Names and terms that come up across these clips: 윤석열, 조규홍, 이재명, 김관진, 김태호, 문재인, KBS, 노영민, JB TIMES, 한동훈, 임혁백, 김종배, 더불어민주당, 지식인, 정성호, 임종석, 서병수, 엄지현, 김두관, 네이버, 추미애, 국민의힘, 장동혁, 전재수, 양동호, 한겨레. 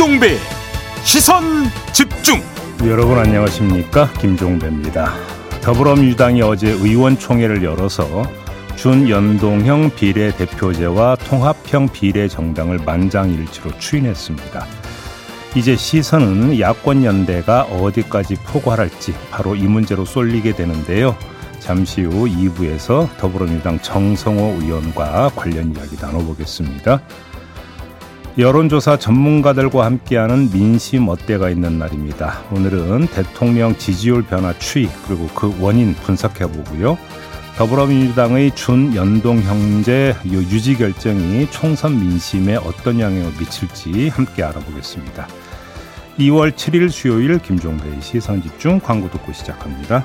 김종배 시선집중. 여러분 안녕하십니까, 김종배입니다. 더불어민주당이 어제 의원총회를 열어서 준연동형 비례대표제와 통합형 비례정당을 만장일치로 추인했습니다. 이제 시선은 야권연대가 어디까지 포괄할지 바로 이 문제로 쏠리게 되는데요. 잠시 후 2부에서 더불어민주당 정성호 의원과 관련 이야기 나눠보겠습니다. 여론조사 전문가들과 함께하는 민심 어때가 있는 날입니다. 오늘은 대통령 지지율 변화 추이 그리고 그 원인 분석해보고요. 더불어민주당의 준연동형제 유지 결정이 총선 민심에 어떤 영향을 미칠지 함께 알아보겠습니다. 2월 7일 수요일 김종배의 시선집중 광고 듣고 시작합니다.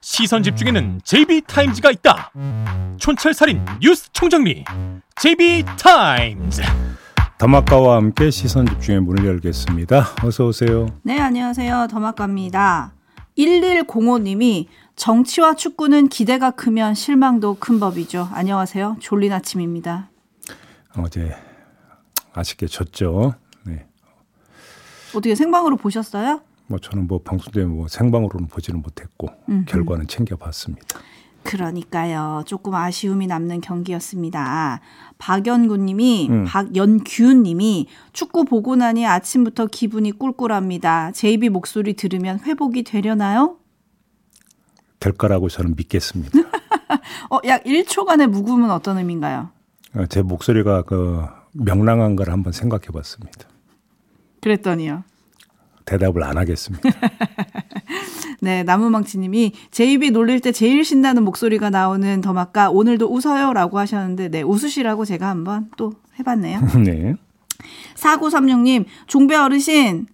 시선집중에는 JB 타임즈가 있다. 촌철살인 뉴스 총정리 JB 타임즈. 더마카와 함께 시선집중의 문을 열겠습니다. 어서 오세요. 네, 안녕하세요. 더마카입니다. 1105님이 정치와 축구는 기대가 크면 실망도 큰 법이죠. 안녕하세요. 졸린 아침입니다. 어제 아쉽게 졌죠. 네. 어떻게 생방으로 보셨어요? 저는 방송 때문에 생방으로는 보지는 못했고 결과는 챙겨봤습니다. 그러니까요. 조금 아쉬움이 남는 경기였습니다. 박연구님이 박연규님이 축구 보고 나니 아침부터 기분이 꿀꿀합니다. JB 목소리 들으면 회복이 되려나요? 될 거라고 저는 믿겠습니다. 약 1초간의 묵음은 어떤 의미인가요? 제 목소리가 명랑한 걸 한번 생각해봤습니다. 그랬더니요? 대답을 안 하겠습니다. 네, 나무망치님이 JB 놀릴 때 제일 신나는 목소리가 나오는 더마까 오늘도 웃어요라고 하셨는데, 네, 웃으시라고 제가 한번 또 해봤네요. 네. 4936님, 종배 어르신,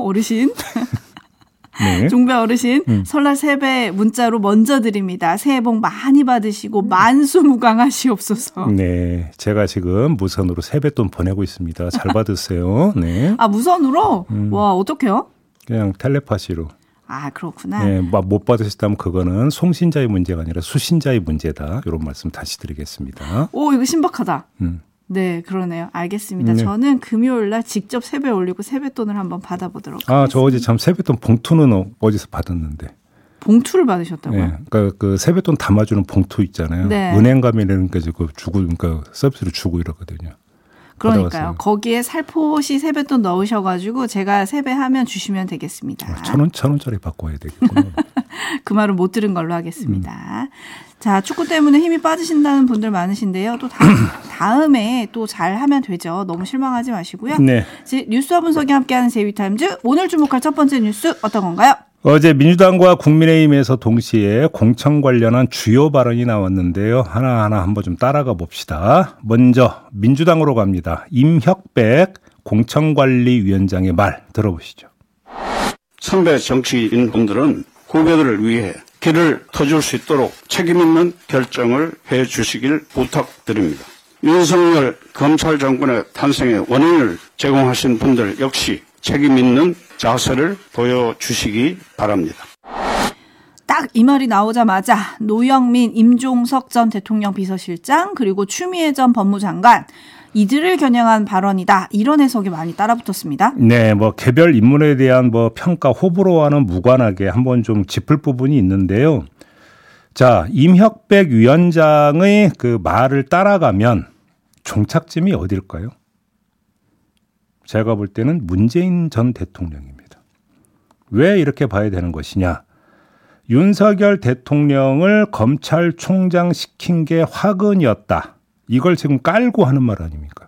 어르신? 네. 종배 어르신, 설날 세배 문자로 먼저 드립니다. 새해 복 많이 받으시고 만수무강하시옵소서. 네, 제가 지금 무선으로 세뱃돈 보내고 있습니다. 잘 받으세요. 네. 아, 무선으로? 와, 어떡해요? 그냥 텔레파시로. 아, 그렇구나. 네, 못 받으셨다면 그거는 송신자의 문제가 아니라 수신자의 문제다. 이런 말씀 다시 드리겠습니다. 오, 이거 신박하다. 네, 그러네요. 알겠습니다. 네. 저는 금요일날 직접 세배 올리고 세뱃돈을 한번 받아보도록 하겠습니다. 아, 저 어제 참 세뱃돈 봉투는 어디서 받았는데. 봉투를 받으셨다고요? 네, 그러니까 그 세뱃돈 담아주는 봉투 있잖아요. 네. 은행 가면은 그러니까 서비스로 주고 이러거든요. 그러니까요. 받아왔어요. 거기에 살포시 세뱃돈 넣으셔가지고 제가 세배하면 주시면 되겠습니다. 1,000원짜리 바꿔야 되겠군요. 그 말은 못 들은 걸로 하겠습니다. 자, 축구 때문에 힘이 빠지신다는 분들 많으신데요. 또 다음에 또 잘하면 되죠. 너무 실망하지 마시고요. 네. 뉴스와 분석이 함께하는 JB타임즈, 오늘 주목할 첫 번째 뉴스 어떤 건가요? 어제 민주당과 국민의힘에서 동시에 공천 관련한 주요 발언이 나왔는데요. 하나하나 한번 좀 따라가 봅시다. 먼저 민주당으로 갑니다. 임혁백 공천관리위원장의 말 들어보시죠. 선배 정치인분들은 후배들을 위해 길을 터줄 수 있도록 책임있는 결정을 해주시길 부탁드립니다. 윤석열 검찰 정권의 탄생의 원인을 제공하신 분들 역시 책임있는 자세를 보여주시기 바랍니다. 딱 이 말이 나오자마자 노영민, 임종석 전 대통령 비서실장 그리고 추미애 전 법무장관, 이들을 겨냥한 발언이다. 이런 해석이 많이 따라붙었습니다. 네, 개별 인물에 대한 평가 호불호와는 무관하게 한번 좀 짚을 부분이 있는데요. 자, 임혁백 위원장의 그 말을 따라가면 종착점이 어딜까요? 제가 볼 때는 문재인 전 대통령입니다. 왜 이렇게 봐야 되는 것이냐? 윤석열 대통령을 검찰총장 시킨 게 화근이었다. 이걸 지금 깔고 하는 말 아닙니까?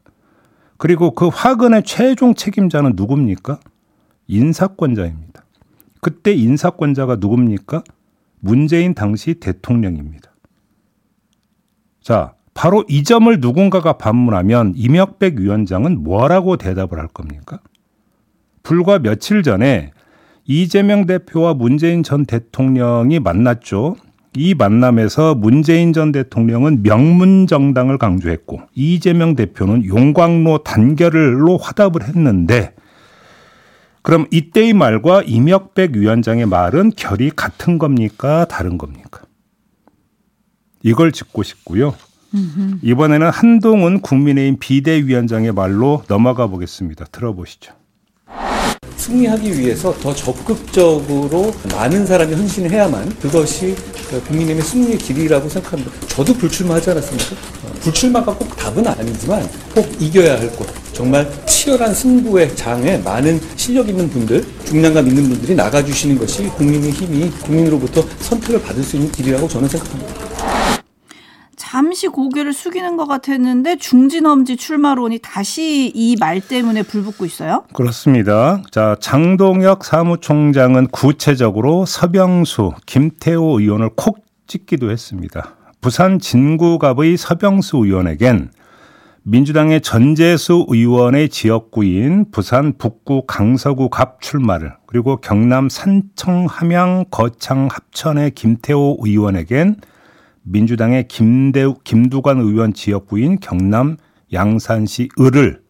그리고 그 화근의 최종 책임자는 누굽니까? 인사권자입니다. 그때 인사권자가 누굽니까? 문재인 당시 대통령입니다. 자, 바로 이 점을 누군가가 반문하면 임혁백 위원장은 뭐라고 대답을 할 겁니까? 불과 며칠 전에 이재명 대표와 문재인 전 대통령이 만났죠. 이 만남에서 문재인 전 대통령은 명문정당을 강조했고 이재명 대표는 용광로 단결로 화답을 했는데 그럼 이때의 말과 임혁백 위원장의 말은 결이 같은 겁니까? 다른 겁니까? 이걸 짚고 싶고요. 이번에는 한동훈 국민의힘 비대위원장의 말로 넘어가 보겠습니다. 들어보시죠. 승리하기 위해서 더 적극적으로 많은 사람이 헌신을 해야만 그것이 국민의힘의 승리의 길이라고 생각합니다. 저도 불출마하지 않았습니까? 불출마가 꼭 답은 아니지만 꼭 이겨야 할 것, 정말 치열한 승부의 장에 많은 실력 있는 분들, 중량감 있는 분들이 나가주시는 것이 국민의 힘이 국민으로부터 선택을 받을 수 있는 길이라고 저는 생각합니다. 잠시 고개를 숙이는 것 같았는데 중진엄지 출마론이 다시 이 말 때문에 불붙고 있어요? 그렇습니다. 자, 장동혁 사무총장은 구체적으로 서병수, 김태호 의원을 콕 찍기도 했습니다. 부산 진구갑의 서병수 의원에겐 민주당의 전재수 의원의 지역구인 부산 북구 강서구 갑 출마를, 그리고 경남 산청 함양 거창 합천의 김태호 의원에겐 민주당의 김두관 의원 지역구인 경남 양산시 을을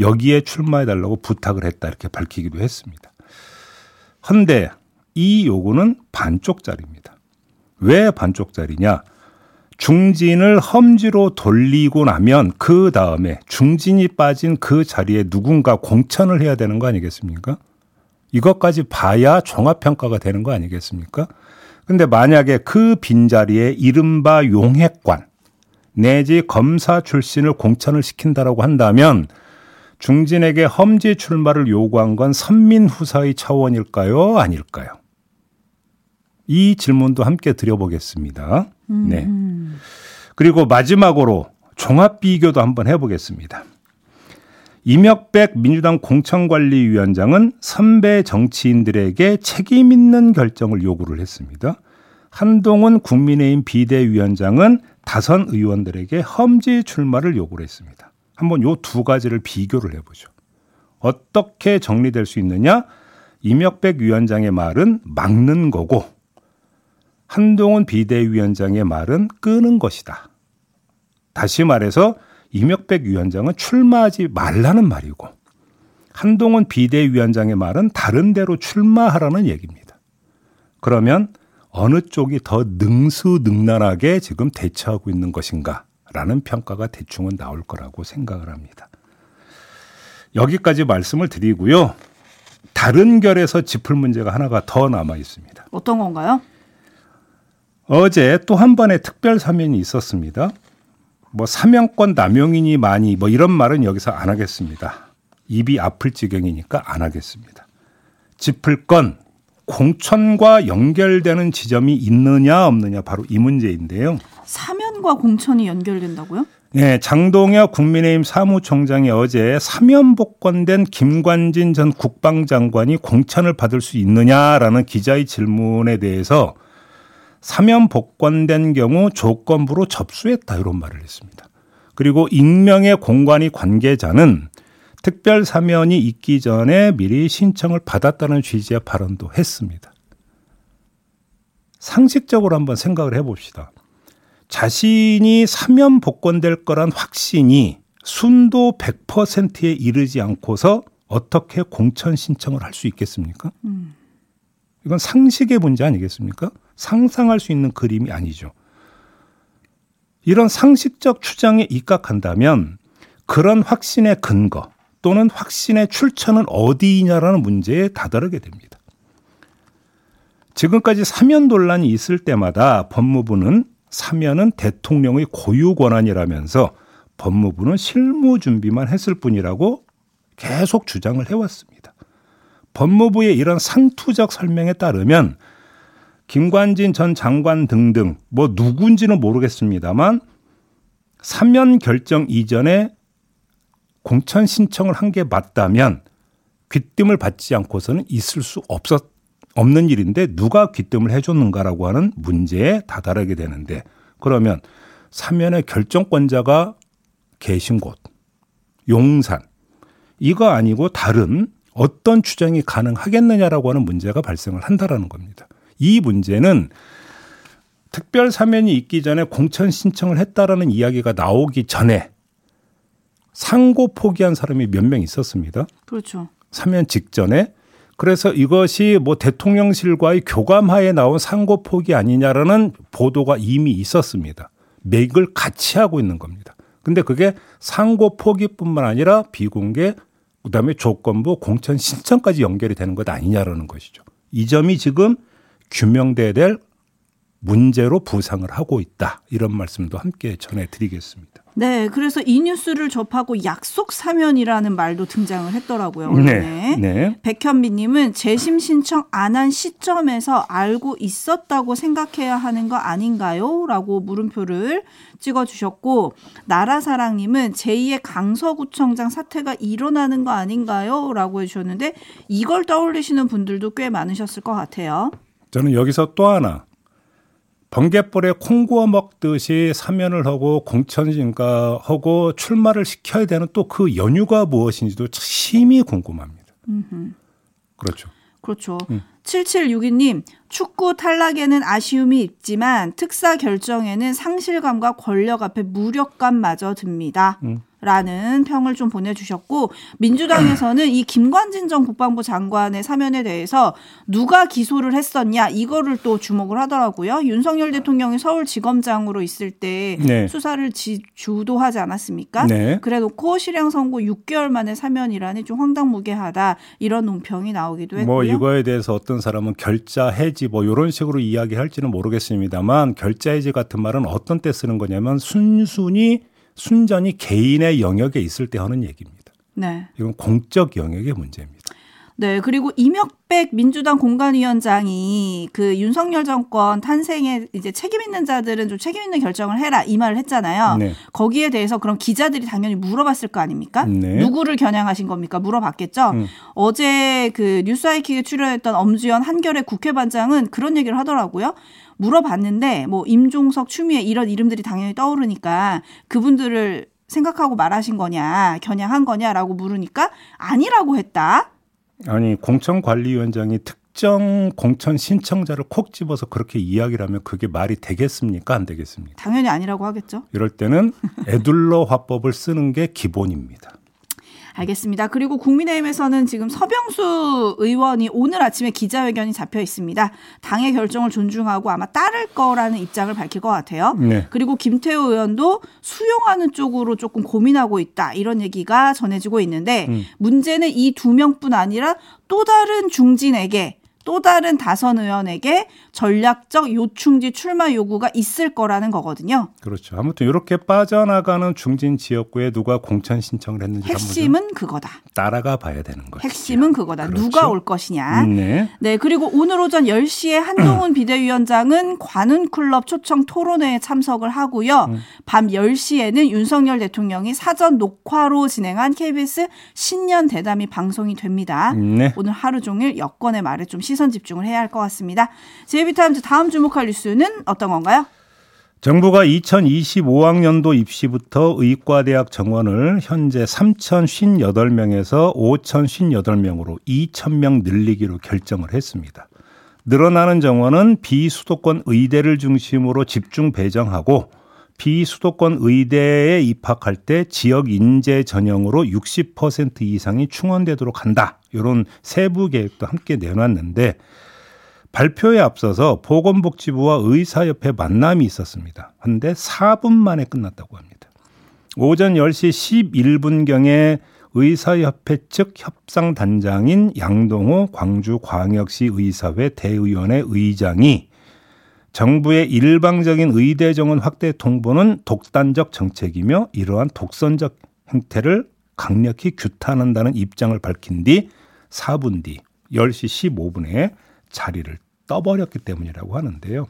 여기에 출마해달라고 부탁을 했다 이렇게 밝히기도 했습니다. 헌데 이 요구는 반쪽짜리입니다. 왜 반쪽짜리냐? 중진을 험지로 돌리고 나면 그 다음에 중진이 빠진 그 자리에 누군가 공천을 해야 되는 거 아니겠습니까? 이것까지 봐야 종합평가가 되는 거 아니겠습니까? 근데 만약에 그 빈자리에 이른바 용핵관 내지 검사 출신을 공천을 시킨다라고 한다면 중진에게 험지 출마를 요구한 건 선민후사의 차원일까요? 아닐까요? 이 질문도 함께 드려보겠습니다. 네. 그리고 마지막으로 종합비교도 한번 해보겠습니다. 임혁백 민주당 공천관리위원장은 선배 정치인들에게 책임 있는 결정을 요구를 했습니다. 한동훈 국민의힘 비대위원장은 다선 의원들에게 험지 출마를 요구를 했습니다. 한번 이 두 가지를 비교를 해보죠. 어떻게 정리될 수 있느냐? 임혁백 위원장의 말은 막는 거고 한동훈 비대위원장의 말은 끄는 것이다. 다시 말해서 임혁백 위원장은 출마하지 말라는 말이고 한동훈 비대위원장의 말은 다른 데로 출마하라는 얘기입니다. 그러면 어느 쪽이 더 능수능란하게 지금 대처하고 있는 것인가라는 평가가 대충은 나올 거라고 생각을 합니다. 여기까지 말씀을 드리고요. 다른 결에서 짚을 문제가 하나가 더 남아 있습니다. 어떤 건가요? 어제 또 한 번의 특별 사면이 있었습니다. 사면권 남용인이 많이 이런 말은 여기서 안 하겠습니다. 입이 아플 지경이니까 안 하겠습니다. 짚을 건 공천과 연결되는 지점이 있느냐 없느냐 바로 이 문제인데요. 사면과 공천이 연결된다고요? 네, 장동혁 국민의힘 사무총장이 어제 사면 복권된 김관진 전 국방장관이 공천을 받을 수 있느냐라는 기자의 질문에 대해서 사면 복권된 경우 조건부로 접수했다 이런 말을 했습니다. 그리고 익명의 공관위 관계자는 특별 사면이 있기 전에 미리 신청을 받았다는 취지의 발언도 했습니다. 상식적으로 한번 생각을 해봅시다. 자신이 사면 복권될 거란 확신이 순도 100%에 이르지 않고서 어떻게 공천 신청을 할 수 있겠습니까? 이건 상식의 문제 아니겠습니까? 상상할 수 있는 그림이 아니죠. 이런 상식적 추정에 입각한다면 그런 확신의 근거 또는 확신의 출처는 어디이냐라는 문제에 다다르게 됩니다. 지금까지 사면 논란이 있을 때마다 법무부는 사면은 대통령의 고유 권한이라면서 법무부는 실무 준비만 했을 뿐이라고 계속 주장을 해왔습니다. 법무부의 이런 상투적 설명에 따르면 김관진 전 장관 등등 누군지는 모르겠습니다만 사면 결정 이전에 공천 신청을 한 게 맞다면 귀뜸을 받지 않고서는 있을 수 없는 일인데 누가 귀뜸을 해줬는가라고 하는 문제에 다다르게 되는데 그러면 사면의 결정권자가 계신 곳 용산 이거 아니고 다른 어떤 추정이 가능하겠느냐라고 하는 문제가 발생을 한다라는 겁니다. 이 문제는 특별 사면이 있기 전에 공천 신청을 했다라는 이야기가 나오기 전에 상고 포기한 사람이 몇 명 있었습니다. 그렇죠. 사면 직전에. 그래서 이것이 뭐 대통령실과의 교감하에 나온 상고 포기 아니냐라는 보도가 이미 있었습니다. 맥을 같이 하고 있는 겁니다. 근데 그게 상고 포기뿐만 아니라 비공개, 그다음에 조건부 공천 신청까지 연결이 되는 것 아니냐라는 것이죠. 이 점이 지금 규명돼야 될 문제로 부상을 하고 있다. 이런 말씀도 함께 전해드리겠습니다. 네, 그래서 이 뉴스를 접하고 약속 사면이라는 말도 등장을 했더라고요. 네, 네. 백현미님은 재심 신청 안 한 시점에서 알고 있었다고 생각해야 하는 거 아닌가요? 라고 물음표를 찍어주셨고, 나라사랑님은 제2의 강서구청장 사태가 일어나는 거 아닌가요? 라고 해주셨는데, 이걸 떠올리시는 분들도 꽤 많으셨을 것 같아요. 저는 여기서 또 하나, 번갯불에 콩 구워 먹듯이 사면을 하고 공천인가 하고 출마를 시켜야 되는 또 그 연유가 무엇인지도 심히 궁금합니다. 그렇죠. 그렇죠. 7762님, 축구 탈락에는 아쉬움이 있지만 특사 결정에는 상실감과 권력 앞에 무력감마저 듭니다. 라는 평을 좀 보내주셨고, 민주당에서는 이 김관진 전 국방부 장관의 사면에 대해서 누가 기소를 했었냐 이거를 또 주목을 하더라고요. 윤석열 대통령이 서울지검장으로 있을 때 네. 수사를 주도하지 않았습니까? 네. 그래놓고 실형 선고 6개월 만에 사면이라니 좀 황당무계하다 이런 논평이 나오기도 했고요. 뭐 이거에 대해서 어떤 사람은 결자 해지 뭐 이런 식으로 이야기할지는 모르겠습니다만, 결자 해지 같은 말은 어떤 때 쓰는 거냐면 순전히 개인의 영역에 있을 때 하는 얘기입니다. 네. 이건 공적 영역의 문제입니다. 네. 그리고 임혁백 민주당 공관위원장이 그 윤석열 정권 탄생에 이제 책임 있는 자들은 좀 책임 있는 결정을 해라 이 말을 했잖아요. 네. 거기에 대해서 그럼 기자들이 당연히 물어봤을 거 아닙니까? 네. 누구를 겨냥하신 겁니까? 물어봤겠죠. 어제 그 뉴스하이킥에 출연했던 엄지현 한겨레 국회반장은 그런 얘기를 하더라고요. 물어봤는데 뭐 임종석, 추미애 이런 이름들이 당연히 떠오르니까 그분들을 생각하고 말하신 거냐, 겨냥한 거냐라고 물으니까 아니라고 했다. 아니, 공천관리위원장이 특정 공천 신청자를 콕 집어서 그렇게 이야기를 하면 그게 말이 되겠습니까? 안 되겠습니까? 당연히 아니라고 하겠죠. 이럴 때는 에둘러 화법을 쓰는 게 기본입니다. 알겠습니다. 그리고 국민의힘에서는 지금 서병수 의원이 오늘 아침에 기자회견이 잡혀 있습니다. 당의 결정을 존중하고 아마 따를 거라는 입장을 밝힐 것 같아요. 네. 그리고 김태호 의원도 수용하는 쪽으로 조금 고민하고 있다. 이런 얘기가 전해지고 있는데 문제는 이 두 명뿐 아니라 또 다른 중진에게 또 다른 다선 의원에게 전략적 요충지 출마 요구가 있을 거라는 거거든요. 그렇죠. 아무튼 이렇게 빠져나가는 중진 지역구에 누가 공천 신청을 했는지 핵심은 그거다. 따라가 봐야 되는 거죠. 핵심은 그거다. 그렇죠. 누가 올 것이냐. 네. 그리고 오늘 오전 10시에 한동훈 비대위원장은 관훈클럽 초청 토론회에 참석을 하고요. 밤 10시에는 윤석열 대통령이 사전 녹화로 진행한 KBS 신년 대담이 방송이 됩니다. 오늘 하루 종일 여권의 말에 좀 시선 집중을 해야 할 것 같습니다. JB 타임즈 다음 주목할 뉴스는 어떤 건가요? 정부가 2025학년도 입시부터 의과대학 정원을 현재 3,058명에서 5,058명으로 2,000명 늘리기로 결정을 했습니다. 늘어나는 정원은 비수도권 의대를 중심으로 집중 배정하고, 비수도권 의대에 입학할 때 지역 인재 전형으로 60% 이상이 충원되도록 한다. 이런 세부 계획도 함께 내놨는데, 발표에 앞서서 보건복지부와 의사협회 만남이 있었습니다. 그런데 4분 만에 끝났다고 합니다. 오전 10시 11분경에 의사협회 측 협상단장인 양동호 광주광역시 의사회 대의원의 의장이 정부의 일방적인 의대 정원 확대 통보는 독단적 정책이며 이러한 독선적 행태를 강력히 규탄한다는 입장을 밝힌 뒤 4분 뒤 10시 15분에 자리를 떠버렸기 때문이라고 하는데요.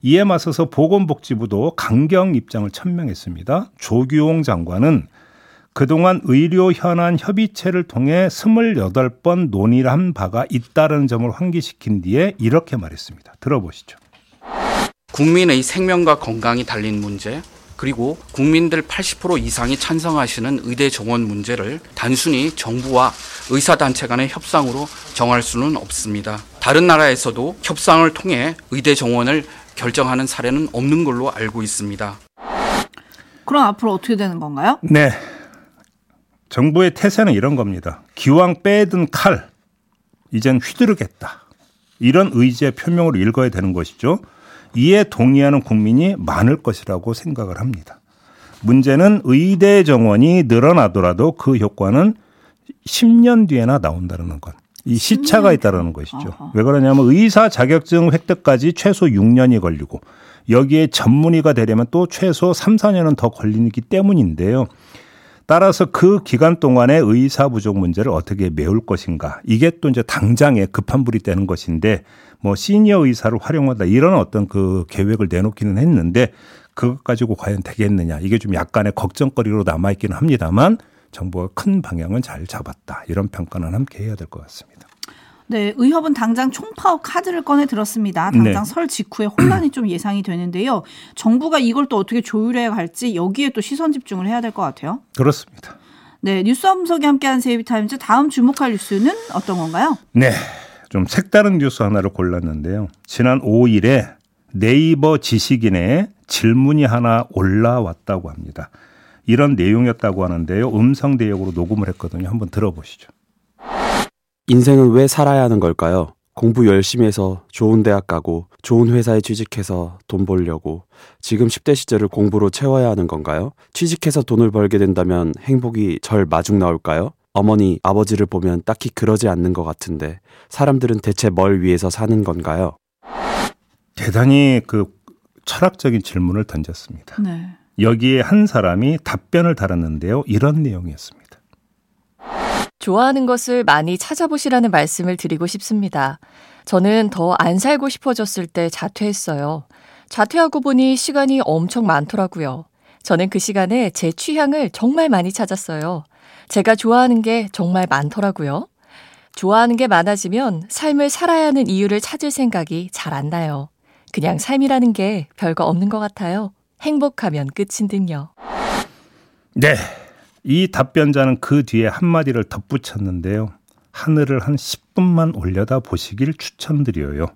이에 맞서서 보건복지부도 강경 입장을 천명했습니다. 조규홍 장관은 그동안 의료 현안 협의체를 통해 28번 논의를 한 바가 있다는 점을 환기시킨 뒤에 이렇게 말했습니다. 들어보시죠. 국민의 생명과 건강이 달린 문제, 그리고 국민들 80% 이상이 찬성하시는 의대 정원 문제를 단순히 정부와 의사단체 간의 협상으로 정할 수는 없습니다. 다른 나라에서도 협상을 통해 의대 정원을 결정하는 사례는 없는 걸로 알고 있습니다. 그럼 앞으로 어떻게 되는 건가요? 네. 정부의 태세는 이런 겁니다. 기왕 빼든 칼, 이젠 휘두르겠다. 이런 의지의 표명으로 읽어야 되는 것이죠. 이에 동의하는 국민이 많을 것이라고 생각을 합니다. 문제는 의대 정원이 늘어나더라도 그 효과는 10년 뒤에나 나온다는 것. 이 시차가 있다는 것이죠. 아하. 왜 그러냐면 의사 자격증 획득까지 최소 6년이 걸리고 여기에 전문의가 되려면 또 최소 3, 4년은 더 걸리기 때문인데요. 따라서 그 기간 동안의 의사 부족 문제를 어떻게 메울 것인가. 이게 또 이제 당장의 급한 불이 되는 것인데 뭐 시니어 의사를 활용하다 이런 어떤 그 계획을 내놓기는 했는데 그것 가지고 과연 되겠느냐. 이게 좀 약간의 걱정거리로 남아있기는 합니다만 정부가 큰 방향은 잘 잡았다. 이런 평가는 함께 해야 될 것 같습니다. 네, 의협은 당장 총파업 카드를 꺼내 들었습니다. 당장 네. 설 직후에 혼란이 좀 예상이 되는데요. 정부가 이걸 또 어떻게 조율해 갈지 여기에 또 시선 집중을 해야 될 것 같아요. 그렇습니다. 네, 뉴스 분석이 함께한 JB 타임즈 다음 주목할 뉴스는 어떤 건가요? 네, 좀 색다른 뉴스 하나를 골랐는데요. 지난 5일에 네이버 지식인에 질문이 하나 올라왔다고 합니다. 이런 내용이었다고 하는데요. 음성 대역으로 녹음을 했거든요. 한번 들어보시죠. 인생은 왜 살아야 하는 걸까요? 공부 열심히 해서 좋은 대학 가고 좋은 회사에 취직해서 돈 벌려고 지금 10대 시절을 공부로 채워야 하는 건가요? 취직해서 돈을 벌게 된다면 행복이 절 마중 나올까요? 어머니, 아버지를 보면 딱히 그러지 않는 것 같은데 사람들은 대체 뭘 위해서 사는 건가요? 대단히 철학적인 질문을 던졌습니다. 네. 여기에 한 사람이 답변을 달았는데요. 이런 내용이었습니다. 좋아하는 것을 많이 찾아보시라는 말씀을 드리고 싶습니다. 저는 더 안 살고 싶어졌을 때 자퇴했어요. 자퇴하고 보니 시간이 엄청 많더라고요. 저는 그 시간에 제 취향을 정말 많이 찾았어요. 제가 좋아하는 게 정말 많더라고요. 좋아하는 게 많아지면 삶을 살아야 하는 이유를 찾을 생각이 잘 안 나요. 그냥 삶이라는 게 별거 없는 것 같아요. 행복하면 끝인 듯요. 네. 이 답변자는 그 뒤에 한마디를 덧붙였는데요. 하늘을 한 10분만 올려다 보시길 추천드려요.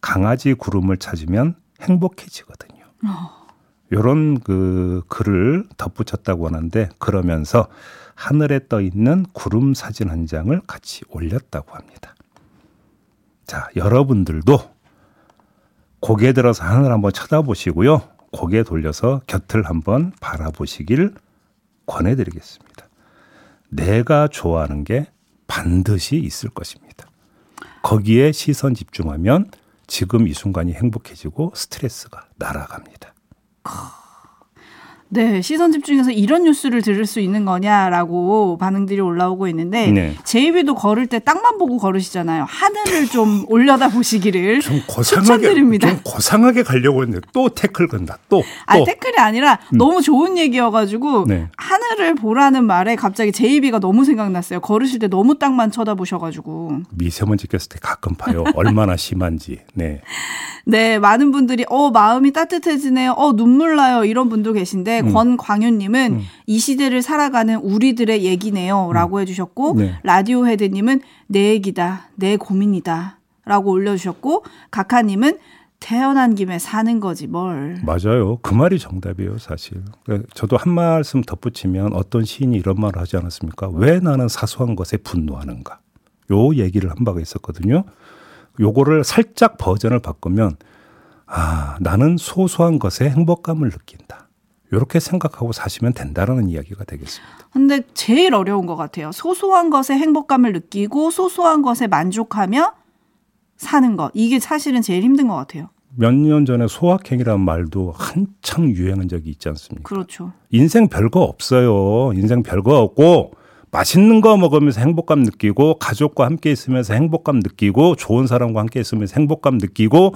강아지 구름을 찾으면 행복해지거든요. 이런 그 글을 덧붙였다고 하는데 그러면서 하늘에 떠 있는 구름 사진 한 장을 같이 올렸다고 합니다. 자, 여러분들도 고개 들어서 하늘 한번 쳐다보시고요. 고개 돌려서 곁을 한번 바라보시길 권해드리겠습니다. 내가 좋아하는 게 반드시 있을 것입니다. 거기에 시선 집중하면 지금 이 순간이 행복해지고 스트레스가 날아갑니다. 네, 시선 집중해서 이런 뉴스를 들을 수 있는 거냐라고 반응들이 올라오고 있는데 네. JB도 걸을 때 땅만 보고 걸으시잖아요. 하늘을 좀 올려다 보시기를 추천드립니다. 좀 고상하게 가려고 했는데 또 태클 건다. 아, 태클이 아니라 너무 좋은 얘기여가지고 네. 하늘을 보라는 말에 갑자기 JB가 너무 생각났어요. 걸으실 때 너무 땅만 쳐다보셔가지고. 미세먼지 꼈을 때 가끔 봐요. 얼마나 심한지. 네. 네, 많은 분들이 마음이 따뜻해지네요. 눈물 나요. 이런 분도 계신데 권광윤님은 이 시대를 살아가는 우리들의 얘기네요 라고 해주셨고 네. 라디오헤드님은 내 얘기다 내 고민이다 라고 올려주셨고 각하님은 태어난 김에 사는 거지 뭘. 맞아요. 그 말이 정답이에요 사실. 저도 한 말씀 덧붙이면 어떤 시인이 이런 말을 하지 않았습니까? 왜 나는 사소한 것에 분노하는가. 요 얘기를 한 바가 있었거든요. 요거를 살짝 버전을 바꾸면 나는 소소한 것에 행복감을 느낀다. 이렇게 생각하고 사시면 된다라는 이야기가 되겠습니다. 근데 제일 어려운 것 같아요. 소소한 것에 행복감을 느끼고 소소한 것에 만족하며 사는 것. 이게 사실은 제일 힘든 것 같아요. 몇 년 전에 소확행이라는 말도 한창 유행한 적이 있지 않습니까? 그렇죠. 인생 별거 없어요. 인생 별거 없고 맛있는 거 먹으면서 행복감 느끼고 가족과 함께 있으면서 행복감 느끼고 좋은 사람과 함께 있으면서 행복감 느끼고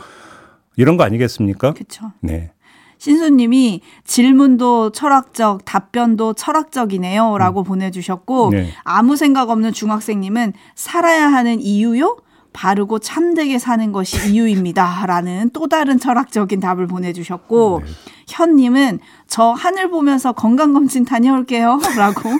이런 거 아니겠습니까? 그렇죠. 네. 신수님이 질문도 철학적, 답변도 철학적이네요 라고 보내주셨고 네. 아무 생각 없는 중학생님은 살아야 하는 이유요? 바르고 참되게 사는 것이 이유입니다. 라는 또 다른 철학적인 답을 보내주셨고, 네. 현님은 저 하늘 보면서 건강검진 다녀올게요. 라고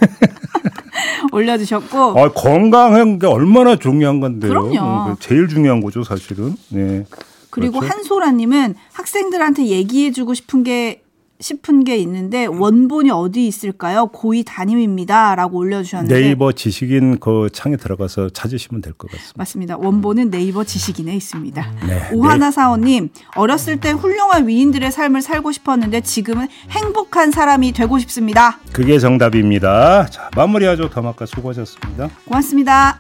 올려주셨고. 아, 건강한 게 얼마나 중요한 건데요. 그럼요. 제일 중요한 거죠, 사실은. 네. 그리고 그렇죠? 한소라님은 학생들한테 얘기해주고 싶은 게 있는데 원본이 어디 있을까요? 고이 담임입니다. 라고 올려주셨는데 네이버 지식인 그 창에 들어가서 찾으시면 될 것 같습니다. 맞습니다. 원본은 네이버 지식인에 있습니다. 네. 오하나사원님 어렸을 때 훌륭한 위인들의 삶을 살고 싶었는데 지금은 행복한 사람이 되고 싶습니다. 그게 정답입니다. 자, 마무리하죠. 더마카 수고하셨습니다. 고맙습니다.